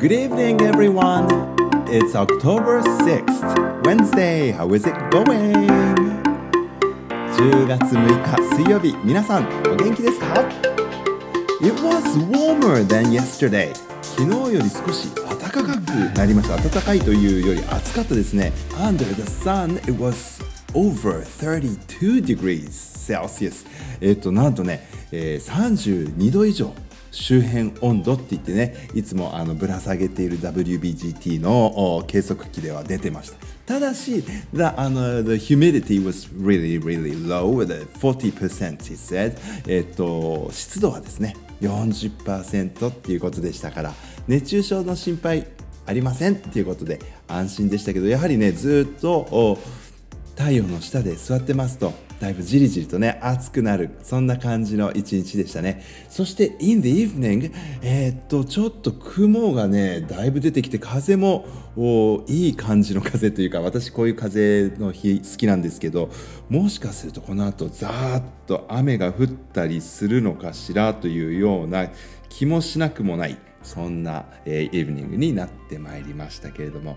Good evening, everyone. It's October 6th, Wednesday. How is it going? 10月6日水曜日、皆さんお元気ですか？ It was warmer than yesterday. 昨日より少し暖かくなりました。暖かいというより暑かったですね。Under the sun, it was over 32 degrees Celsius. なんとね、32度以上。周辺温度って言ってね、いつもぶら下げている WBGT の計測器では出てました。ただし、the humidity was really, really low, 40%, he said. 湿度はですね、40% っていうことでしたから、熱中症の心配ありませんっていうことで安心でしたけど、やはりね、ずっと太陽の下で座ってますと、だいぶじりじりとね、暑くなる、そんな感じの一日でしたね。そして、in the evening、ちょっと雲がね、だいぶ出てきて、風もいい感じの風というか、私こういう風の日好きなんですけど、もしかするとこの後、ざーっと雨が降ったりするのかしらというような気もしなくもない、そんな、イブニングになってまいりましたけれども。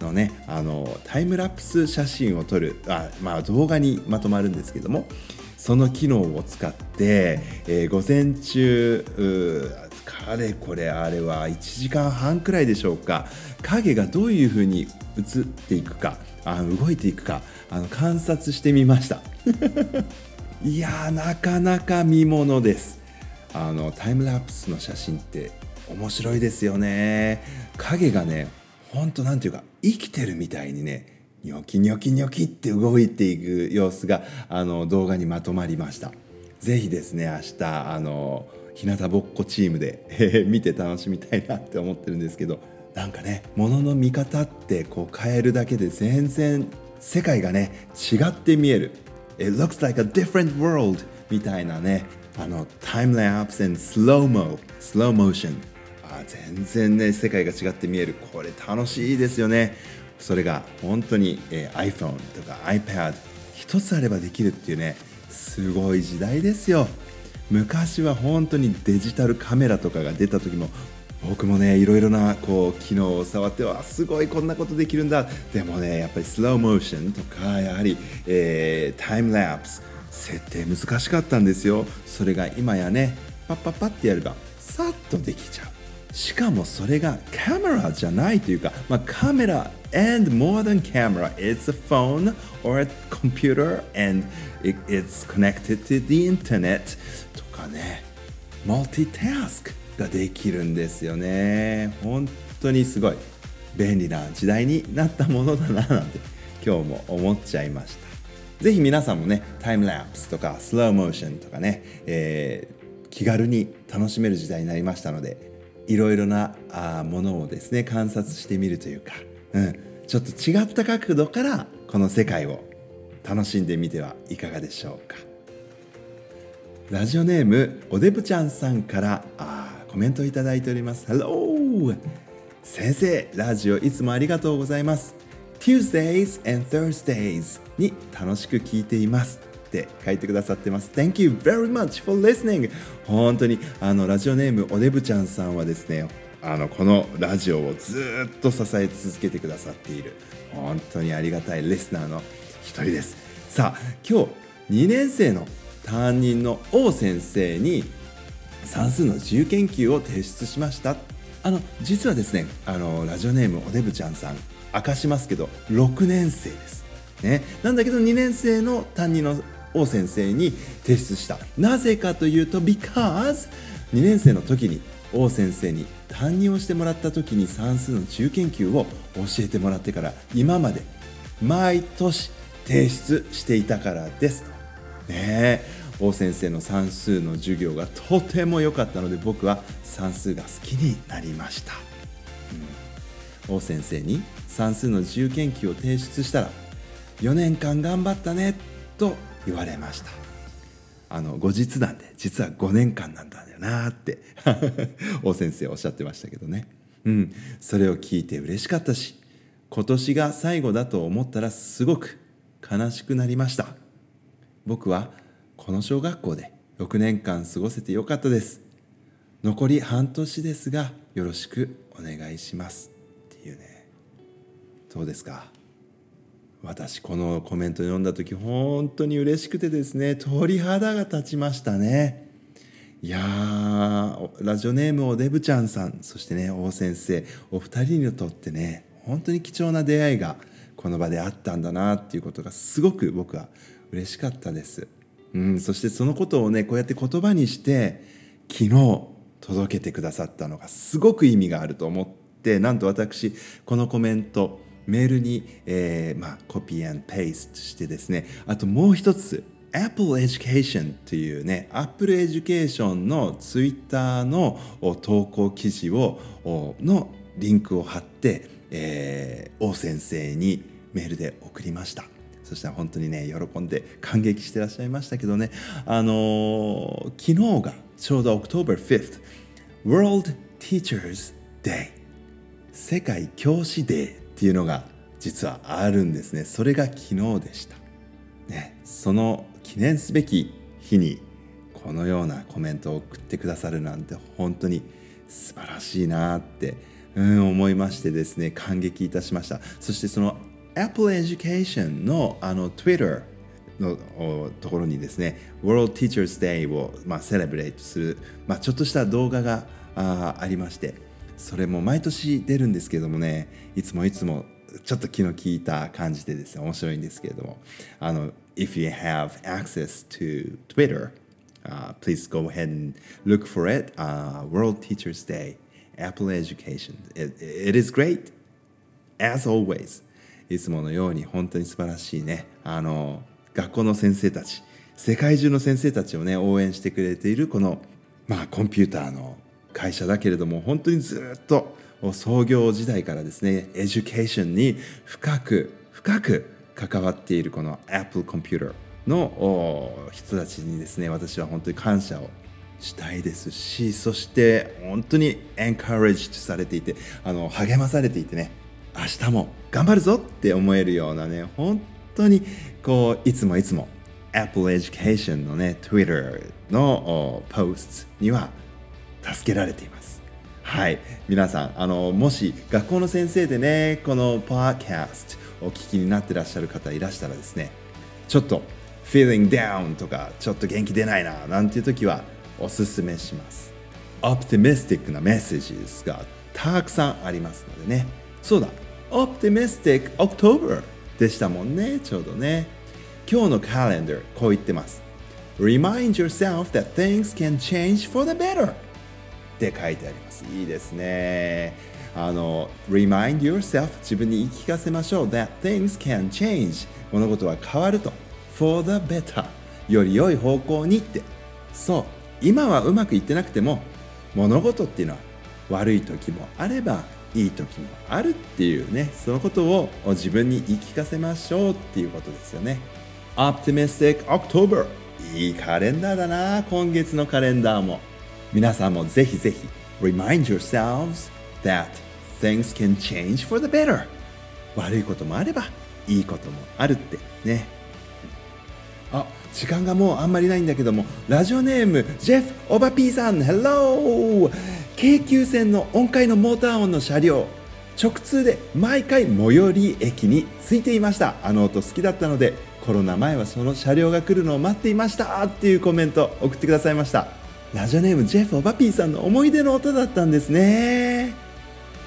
のね、タイムラプス写真を撮る動画にまとまるんですけども、その機能を使って、午前中かれこれあれは1時間半くらいでしょうか、影がどういうふうに映っていくか動いていくか観察してみましたいやー、なかなか見ものです。タイムラプスの写真って面白いですよね。影がね、ほんとなんていうか、生きてるみたいにね、ニョキニョキニョキって動いていく様子が動画にまとまりました。ぜひですね、明日日向ぼっこチームで見て楽しみたいなって思ってるんですけど、なんかね、物の見方ってこう変えるだけで全然世界がね、違って見える、 It looks like a different world みたいなね、タイムラプス and slow motion、全然ね、世界が違って見える、これ楽しいですよね。それが本当に、iPhone とか iPad 一つあればできるっていうね、すごい時代ですよ。昔は本当にデジタルカメラとかが出た時も、僕もね、いろいろなこう機能を触って、わ、すごいこんなことできるんだ。でもね、やっぱりスローモーションとか、やはり、タイムラプス設定難しかったんですよ。それが今やね、パッパッパってやればさっとできちゃう。しかもそれがカメラじゃないというか、カメラ and more than camera, it's a phone or a computer and it's connected to the internet とかね、マルチタスクができるんですよね。本当にすごい便利な時代になったものだな、なんて今日も思っちゃいました。ぜひ皆さんもね、タイムラプスとかスローモーションとかね、気軽に楽しめる時代になりましたので、いろいろなものをですね、観察してみるというか、ちょっと違った角度からこの世界を楽しんでみてはいかがでしょうか。ラジオネームおでぶちゃんさんからコメントをいただいております。 Hello 先生、ラジオいつもありがとうございます。 Tuesdays and Thursdays に楽しく聞いていますって書いてくださってます。 Thank you very much for listening。 本当にラジオネームおでぶちゃんさんはですね、このラジオをずっと支え続けてくださっている、本当にありがたいリスナーの一人です。さあ、今日2年生の担任の王先生に算数の自由研究を提出しました。実はですね、ラジオネームおでぶちゃんさん、明かしますけど6年生ですね。なんだけど2年生の担任の王先生に提出した。なぜかというと because 2年生の時に王先生に担任をしてもらった時に算数の自由研究を教えてもらってから、今まで毎年提出していたからですね。王先生の算数の授業がとても良かったので、僕は算数が好きになりました。王先生に算数の自由研究を提出したら、4年間頑張ったねと言われました。後日談で実は5年間なんだよなって王先生おっしゃってましたけどね。うん、それを聞いて嬉しかったし、今年が最後だと思ったらすごく悲しくなりました。僕はこの小学校で6年間過ごせてよかったです。残り半年ですがよろしくお願いしますっていうね。どうですか？私このコメント読んだ時本当に嬉しくてですね、鳥肌が立ちましたね。いやー、ラジオネームおデブちゃんさん、そしてね王先生、お二人にとってね本当に貴重な出会いがこの場であったんだなっていうことがすごく僕は嬉しかったです、そしてそのことをねこうやって言葉にして昨日届けてくださったのがすごく意味があると思って、なんと私このコメントメールに、コピー&ペーストしてですね、あともう一つ Apple Education というね Apple Education のツイッターの投稿記事のリンクを貼って、王先生にメールで送りました。そしたら本当にね喜んで感激してらっしゃいましたけどね、昨日がちょうど October 5th World Teachers Day 世界教師デーっていうのが実はあるんですね。それが昨日でした、ね、その記念すべき日にこのようなコメントを送ってくださるなんて本当に素晴らしいなって、思いましてですね、感激いたしました。そしてその Apple Education のTwitter のところにですね World Teachers Day をセレブレートする、ちょっとした動画が ありまして、それも毎年出るんですけどもね、いつもちょっと気の利いた感じでですね面白いんですけれども、If you have access to Twitter、please go ahead and look for it、World Teachers Day Apple Education it is great as always。 いつものように本当に素晴らしいね、学校の先生たち、世界中の先生たちをね応援してくれているこの、コンピューターの会社だけれども、本当にずっと創業時代からですねエデュケーションに深く関わっているこの Apple Computer の人たちにですね私は本当に感謝をしたいですし、そして本当に encouraged されていて励まされていてね、明日も頑張るぞって思えるようなね、本当にこういつも Apple Education のね Twitter のポストには助けられています。はい、皆さんもし学校の先生でねこのポッドキャストをお聞きになってらっしゃる方いらしたらですね、ちょっと feeling down とかちょっと元気出ないななんていう時はおすすめします。オプティミスティックなメッセージがたくさんありますのでね。そうだ、オプティミスティックオクトーバーでしたもんね、ちょうどね。今日のカレンダーこう言ってます。 Remind yourself that things can change for the betterって書いてあります。いいですね。Remind yourself 自分に言い聞かせましょう。That things can change 物事は変わると。For the better より良い方向にって。そう、今はうまくいってなくても物事っていうのは悪い時もあればいい時もあるっていうね、そのことを自分に言い聞かせましょうっていうことですよね。 Optimistic October いいカレンダーだな、今月のカレンダーも。皆さんもぜひぜひ Remind yourselves that things can change for the better 悪いこともあればいいこともあるってね。あ、時間がもうあんまりないんだけども、ラジオネームジェフ・オバピーさん Hello。 京急線の音階のモーター音の車両直通で毎回最寄り駅に着いていました。あの音好きだったのでコロナ前はその車両が来るのを待っていましたっていうコメント送ってくださいました。ラジオネームジェフ・オバピーさんの思い出の音だったんですね。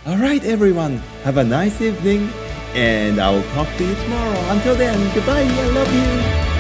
Alright everyone, have a nice evening and I'll talk to you tomorrow. Until then, goodbye, I love you.